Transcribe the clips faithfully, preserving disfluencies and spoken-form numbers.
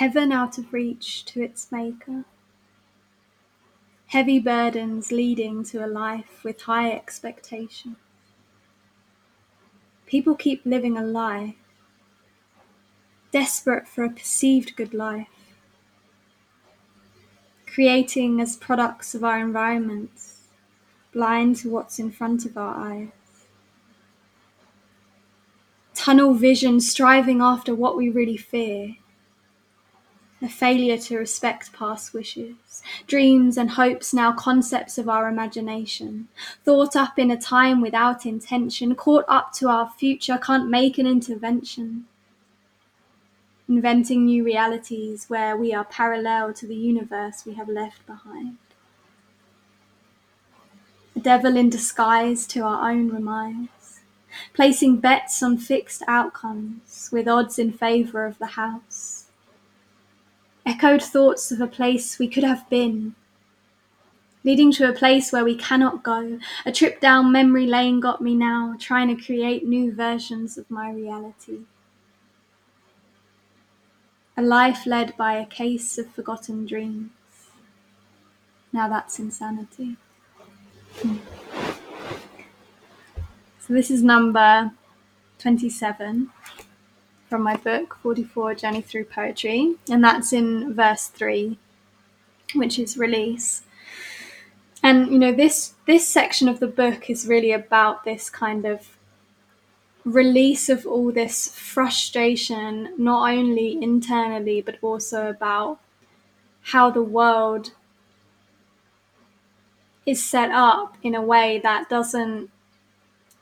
heaven out of reach to its maker. Heavy burdens leading to a life with high expectation. People keep living a lie, desperate for a perceived good life, creating as products of our environments, blind to what's in front of our eyes. Tunnel vision striving after what we really fear, a failure to respect past wishes, dreams and hopes now concepts of our imagination, thought up in a time without intention, caught up to our future, can't make an intervention, inventing new realities where we are parallel to the universe we have left behind. A devil in disguise to our own demise, placing bets on fixed outcomes with odds in favour of the house. Echoed thoughts of a place we could have been, leading to a place where we cannot go. A trip down memory lane got me now, trying to create new versions of my reality. A life led by a case of forgotten dreams. Now that's insanity. Hmm. So this is number twenty-seven. From my book, forty-four Journey Through Poetry, and that's in verse three, which is release. And, you know, this, this section of the book is really about this kind of release of all this frustration, not only internally, but also about how the world is set up in a way that doesn't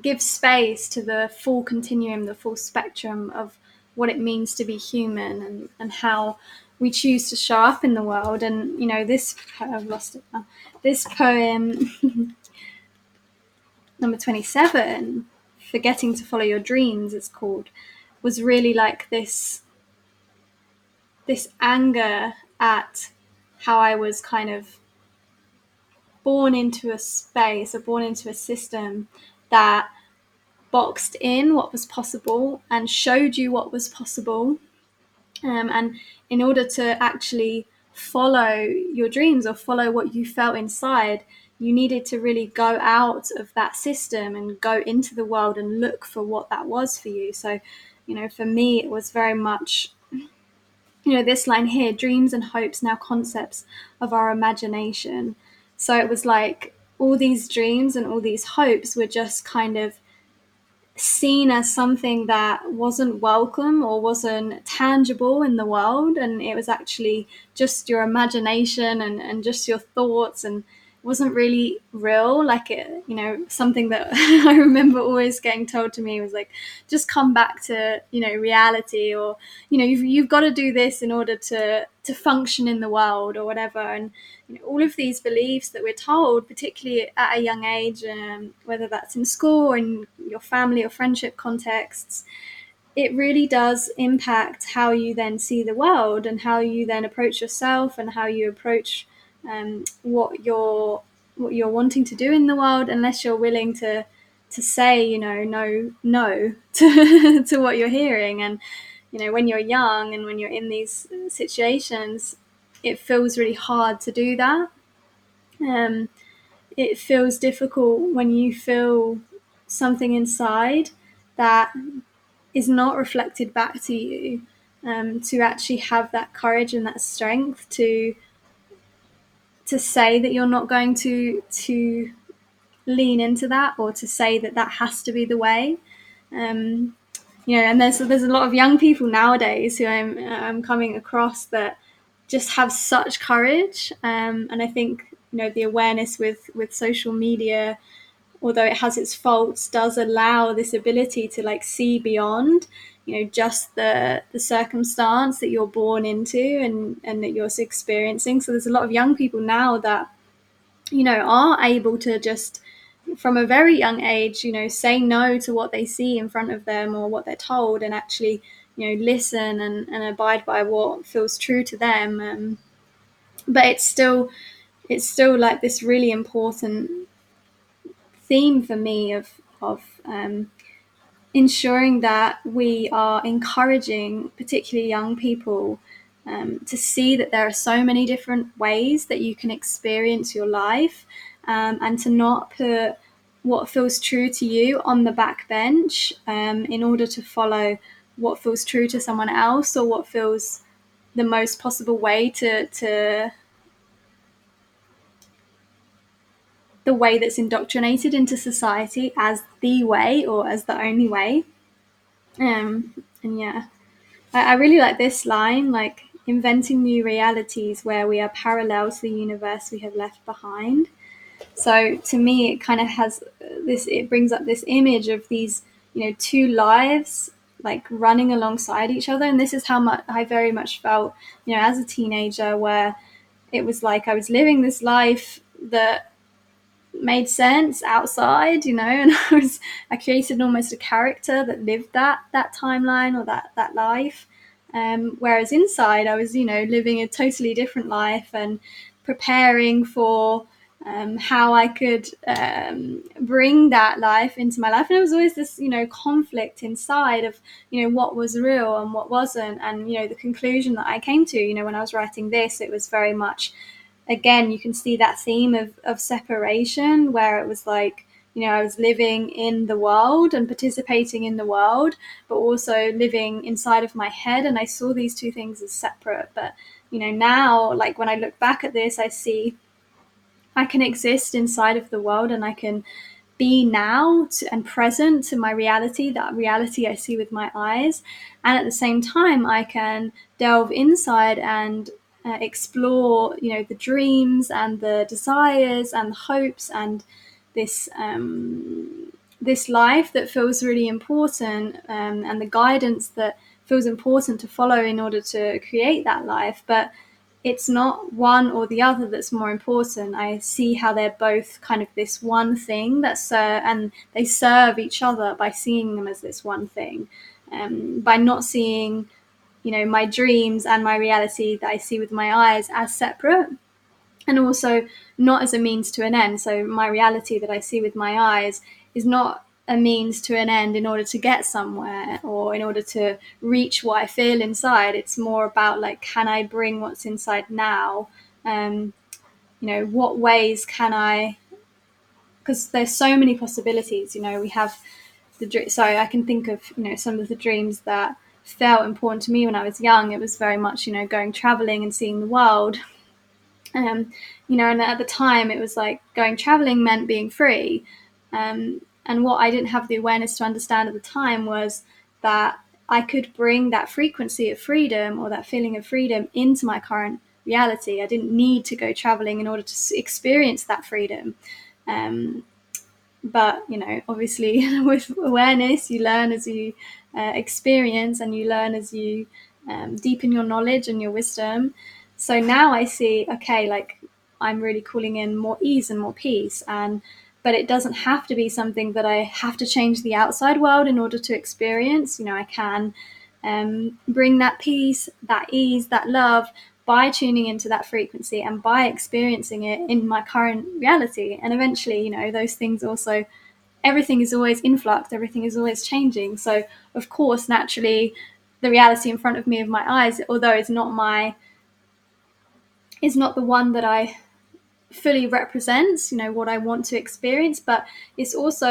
give space to the full continuum, the full spectrum of what it means to be human and, and how we choose to show up in the world. And, you know, this, I've lost it now. This poem, number twenty-seven, Forgetting to Follow Your Dreams, it's called, was really like this, this anger at how I was kind of born into a space or born into a system that boxed in what was possible and showed you what was possible. Um, and in order to actually follow your dreams or follow what you felt inside, you needed to really go out of that system and go into the world and look for what that was for you. So, you know, for me, it was very much, you know, this line here, dreams and hopes, now concepts of our imagination. So it was like, all these dreams and all these hopes were just kind of seen as something that wasn't welcome or wasn't tangible in the world. And it was actually just your imagination and, and just your thoughts, and it wasn't really real. Like, it, you know, something that I remember always getting told to me was like, just come back to, you know, reality, or, you know, you've, you've got to do this in order to, to function in the world or whatever. And, you know, all of these beliefs that we're told, particularly at a young age, um, whether that's in school or in your family or friendship contexts, it really does impact how you then see the world and how you then approach yourself and how you approach um, what you're what you're wanting to do in the world, unless you're willing to to say, you know, no, no to, to what you're hearing. And, you know, when you're young and when you're in these situations, it feels really hard to do that. Um, it feels difficult when you feel something inside that is not reflected back to you, um, to actually have that courage and that strength to to say that you're not going to to lean into that, or to say that that has to be the way. Um, you know, and there's there's a lot of young people nowadays who I'm I'm coming across that just have such courage, um, and I think, you know, the awareness with, with social media, although it has its faults, does allow this ability to like see beyond, you know, just the the circumstance that you're born into and, and that you're experiencing. So there's a lot of young people now that, you know, are able to just from a very young age, you know, say no to what they see in front of them or what they're told, and actually, you know, listen and, and abide by what feels true to them. Um, but it's still, it's still like this really important theme for me of, of um, ensuring that we are encouraging particularly young people um, to see that there are so many different ways that you can experience your life, um, and to not put what feels true to you on the back bench um, in order to follow what feels true to someone else, or what feels the most possible way to, to the way that's indoctrinated into society as the way or as the only way. Um, and yeah, I, I really like this line, like inventing new realities where we are parallel to the universe we have left behind. So to me, it kind of has this, it brings up this image of these, you know, two lives like running alongside each other. And this is how much I very much felt, you know, as a teenager, where it was like I was living this life that made sense outside, you know, and I was, I created almost a character that lived that, that timeline or that, that life. Um, whereas inside I was, you know, living a totally different life and preparing for Um, how I could um, bring that life into my life. And there was always this, you know, conflict inside of, you know, what was real and what wasn't. And, you know, the conclusion that I came to, you know, when I was writing this, it was very much, again, you can see that theme of, of separation, where it was like, you know, I was living in the world and participating in the world, but also living inside of my head. And I saw these two things as separate. But, you know, now, like when I look back at this, I see I can exist inside of the world, and I can be now to, and present to my reality, that reality I see with my eyes. And at the same time, I can delve inside and uh, explore, you know, the dreams and the desires and the hopes and this um, this life that feels really important, um, and the guidance that feels important to follow in order to create that life. But it's not one or the other that's more important. I see how they're both kind of this one thing that serve, and they serve each other by seeing them as this one thing. Um, by not seeing, you know, my dreams and my reality that I see with my eyes as separate, and also not as a means to an end. So my reality that I see with my eyes is not a means to an end in order to get somewhere or in order to reach what I feel inside. It's more about like, can I bring what's inside now? Um, you know, what ways can I, because there's so many possibilities, you know, we have the dream. So I can think of, you know, some of the dreams that felt important to me when I was young. It was very much, you know, going traveling and seeing the world. Um, you know, and at the time it was like going traveling meant being free. Um, And what I didn't have the awareness to understand at the time was that I could bring that frequency of freedom or that feeling of freedom into my current reality. I didn't need to go traveling in order to experience that freedom. Um, but, you know, obviously with awareness, you learn as you uh, experience, and you learn as you um, deepen your knowledge and your wisdom. So now I see, okay, like I'm really calling in more ease and more peace, and but it doesn't have to be something that I have to change the outside world in order to experience. You know, I can um, bring that peace, that ease, that love by tuning into that frequency and by experiencing it in my current reality. And eventually, you know, those things also, everything is always in flux, everything is always changing. So of course, naturally, the reality in front of me of my eyes, although it's not my, it's not the one that I fully represents, you know, what I want to experience, but it's also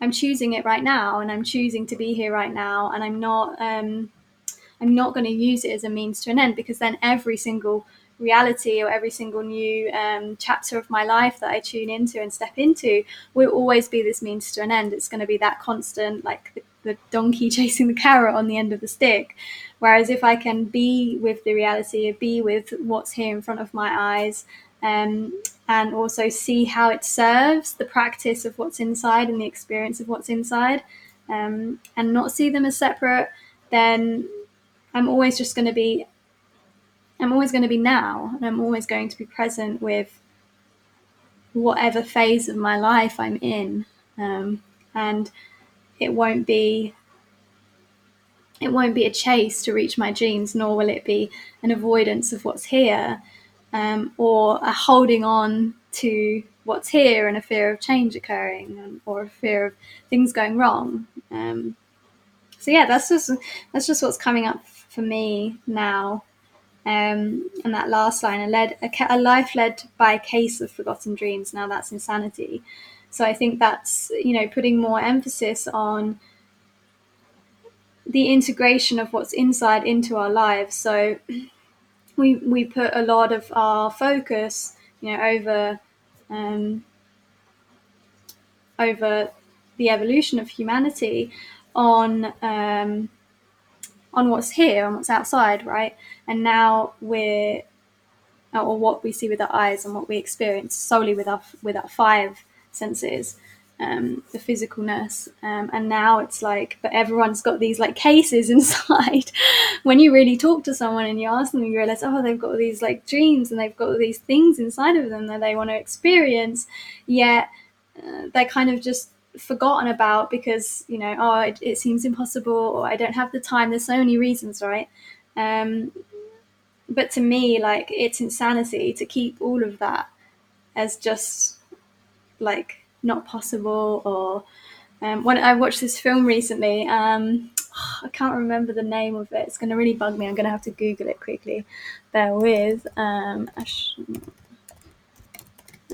I'm choosing it right now, and I'm choosing to be here right now, and I'm not um I'm not going to use it as a means to an end, because then every single reality or every single new um chapter of my life that I tune into and step into will always be this means to an end. It's going to be that constant, like the, the donkey chasing the carrot on the end of the stick. Whereas if I can be with the reality, be with what's here in front of my eyes, Um, and also see how it serves the practice of what's inside and the experience of what's inside, um, and not see them as separate, then I'm always just going to be, I'm always going to be now, and I'm always going to be present with whatever phase of my life I'm in, um, and it won't be it won't be a chase to reach my dreams, nor will it be an avoidance of what's here. Um, or a holding on to what's here and a fear of change occurring, and, or a fear of things going wrong. Um, so yeah, that's just that's just what's coming up for me now, Um, and that last line, a, led, a, a life led by a case of forgotten dreams. Now that's insanity. So I think that's, you know, putting more emphasis on the integration of what's inside into our lives. So we we put a lot of our focus, you know, over um, over the evolution of humanity on um, on what's here, on what's outside, right? And now we're, or what we see with our eyes and what we experience solely with our with our five senses. Um, the physicalness, um, and now it's like, but everyone's got these like cases inside. When you really talk to someone and you ask them, you realize, oh, they've got these like dreams and they've got these things inside of them that they want to experience, yet uh, they're kind of just forgotten about because, you know, oh, it, it seems impossible, or I don't have the time. There's so many reasons, right? Um, but to me, like, it's insanity to keep all of that as just like not possible. Or um, when I watched this film recently, um, I can't remember the name of it. It's going to really bug me. I'm going to have to Google it quickly. Bear with. Um, I sh-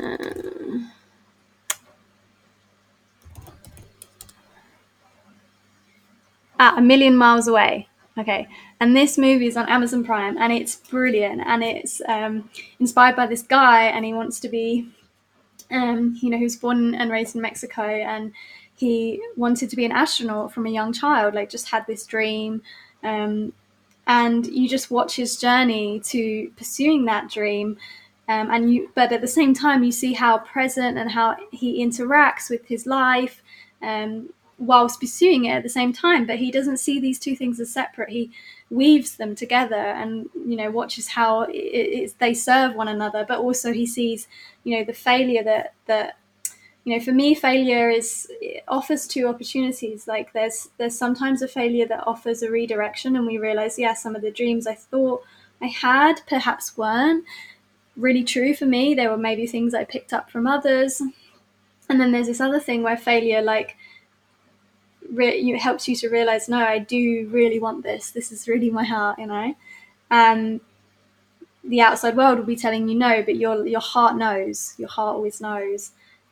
uh, ah, A Million Miles Away. Okay, and this movie is on Amazon Prime, and it's brilliant, and it's um, inspired by this guy, and he wants to be... Um, you know, he was born and raised in Mexico, and he wanted to be an astronaut from a young child, like just had this dream. Um, and you just watch his journey to pursuing that dream. Um, and you, but at the same time, you see how present and how he interacts with his life um, whilst pursuing it at the same time. But he doesn't see these two things as separate. He weaves them together and, you know, watches how it, it, they serve one another. But also he sees, you know, the failure that, that, you know, for me, failure is, it offers two opportunities. Like there's, there's sometimes a failure that offers a redirection, and we realize, yeah, some of the dreams I thought I had perhaps weren't really true for me. There were maybe things I picked up from others. And then there's this other thing where failure, like, it helps you to realize, no, I do really want this. This is really my heart, you know. And the outside world will be telling you no, but your your heart knows. Your heart always knows.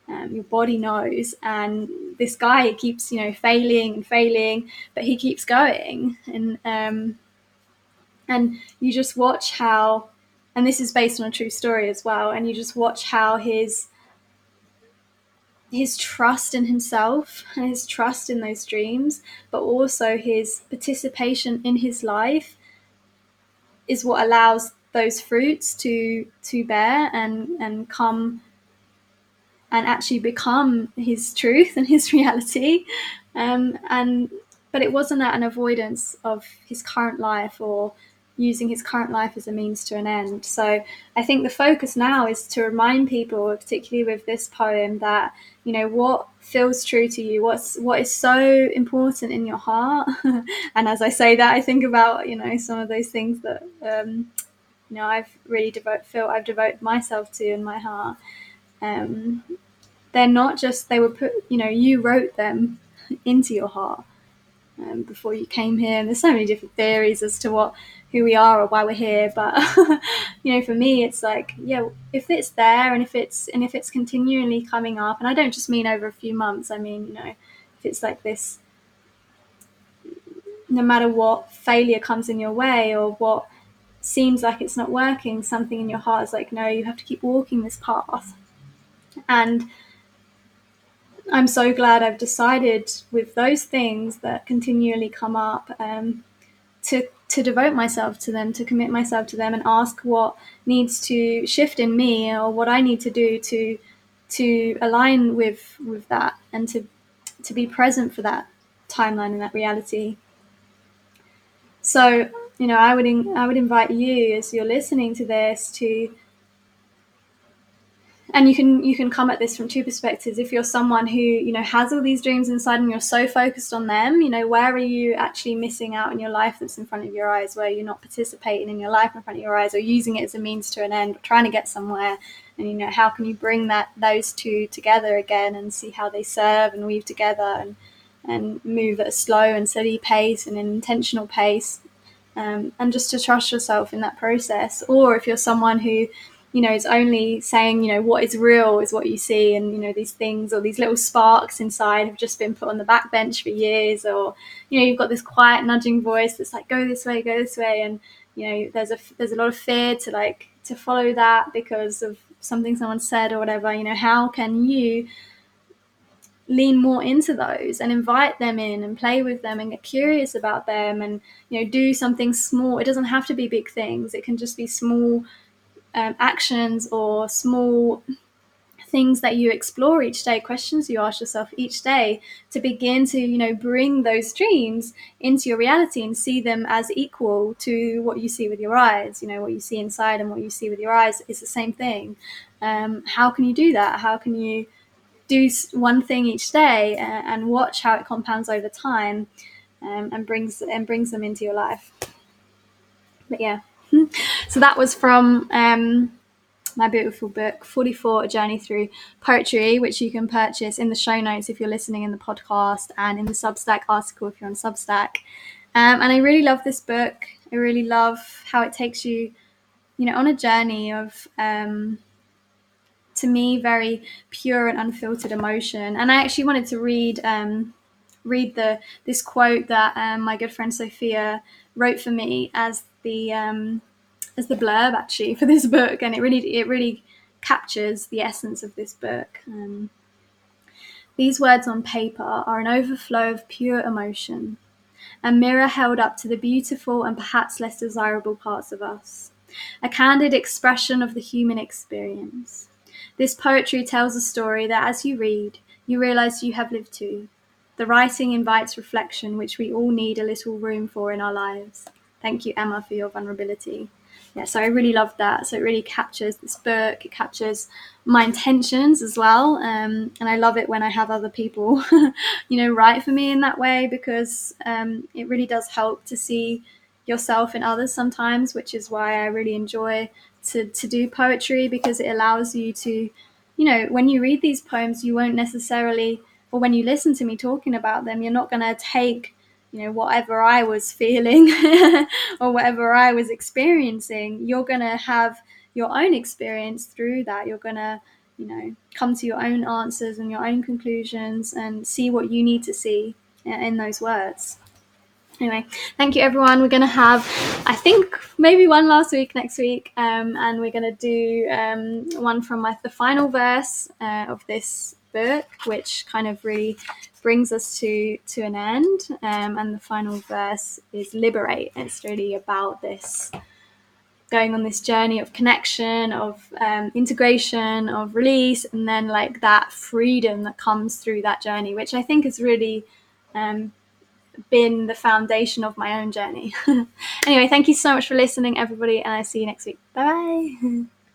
Um, your body knows. And this guy keeps, you know, failing and failing, but he keeps going. And um, and you just watch how, and this is based on a true story as well. And you just watch how his. his trust in himself and his trust in those dreams, but also his participation in his life is what allows those fruits to to bear and, and come and actually become his truth and his reality. Um, and but it wasn't an avoidance of his current life or using his current life as a means to an end. So I think the focus now is to remind people, particularly with this poem, that, you know, what feels true to you, what's what is so important in your heart. And as I say that, I think about, you know, some of those things that, um, you know, I've really devote, feel I've devoted myself to in my heart. Um, they're not just, they were put, you know, you wrote them into your heart um, before you came here. And there's so many different theories as to what, who we are or why we're here, but you know, for me it's like, yeah, if it's there and if it's and if it's continually coming up, and I don't just mean over a few months, I mean, you know, if it's like this, no matter what failure comes in your way or what seems like it's not working, something in your heart is like, no, you have to keep walking this path. And I'm so glad I've decided with those things that continually come up um, to to devote myself to them, to commit myself to them, and ask what needs to shift in me or what I need to do to to align with with that and to to be present for that timeline and that reality. So, you know, I would in, I would invite you, as you're listening to this, to, and you can you can come at this from two perspectives. If you're someone who, you know, has all these dreams inside and you're so focused on them, you know, where are you actually missing out in your life that's in front of your eyes, where you're not participating in your life in front of your eyes or using it as a means to an end or trying to get somewhere? And, you know, how can you bring that those two together again and see how they serve and weave together and, and move at a slow and steady pace and an intentional pace um, and just to trust yourself in that process. Or if you're someone who, you know, is only saying, you know, what is real is what you see, and, you know, these things or these little sparks inside have just been put on the back bench for years, or, you know, you've got this quiet nudging voice that's like, go this way, go this way, and, you know, there's a there's a lot of fear to like to follow that because of something someone said or whatever. You know, how can you lean more into those and invite them in and play with them and get curious about them, and, you know, do something small. It doesn't have to be big things. It can just be small um, actions or small things that you explore each day, questions you ask yourself each day, to begin to, you know, bring those dreams into your reality and see them as equal to what you see with your eyes. You know, what you see inside and what you see with your eyes is the same thing. Um, how can you do that? How can you do one thing each day and, and watch how it compounds over time um, and brings and brings them into your life? But yeah, so that was from um, my beautiful book, forty-four, A Journey Through Poetry, which you can purchase in the show notes if you're listening in the podcast, and in the Substack article if you're on Substack. Um, and I really love this book. I really love how it takes you, you know, on a journey of, um, to me, very pure and unfiltered emotion. And I actually wanted to read um, read the this quote that um, my good friend Sophia wrote for me as the um, as the blurb actually for this book, and it really it really captures the essence of this book. Um, These words on paper are an overflow of pure emotion, a mirror held up to the beautiful and perhaps less desirable parts of us, a candid expression of the human experience. This poetry tells a story that as you read, you realise you have lived too. The writing invites reflection, which we all need a little room for in our lives. Thank you, Emma, for your vulnerability. Yeah, so I really loved that. So it really captures this book. It captures my intentions as well. Um, and I love it when I have other people, you know, write for me in that way, because um, it really does help to see yourself in others sometimes, which is why I really enjoy to to do poetry, because it allows you to, you know, when you read these poems, you won't necessarily, or when you listen to me talking about them, you're not going to take, you know, whatever I was feeling or whatever I was experiencing. You're going to have your own experience through that. You're going to, you know, come to your own answers and your own conclusions and see what you need to see in those words. Anyway, thank you, everyone. We're going to have, I think, maybe one last week next week. Um, and we're going to do um, one from my, the final verse uh, of this book, which kind of really brings us to, to an end. Um, and the final verse is liberate. It's really about this, going on this journey of connection, of um, integration, of release, and then like that freedom that comes through that journey, which I think is really um been the foundation of my own journey. Anyway, thank you so much for listening, everybody, and I see you next week. Bye bye.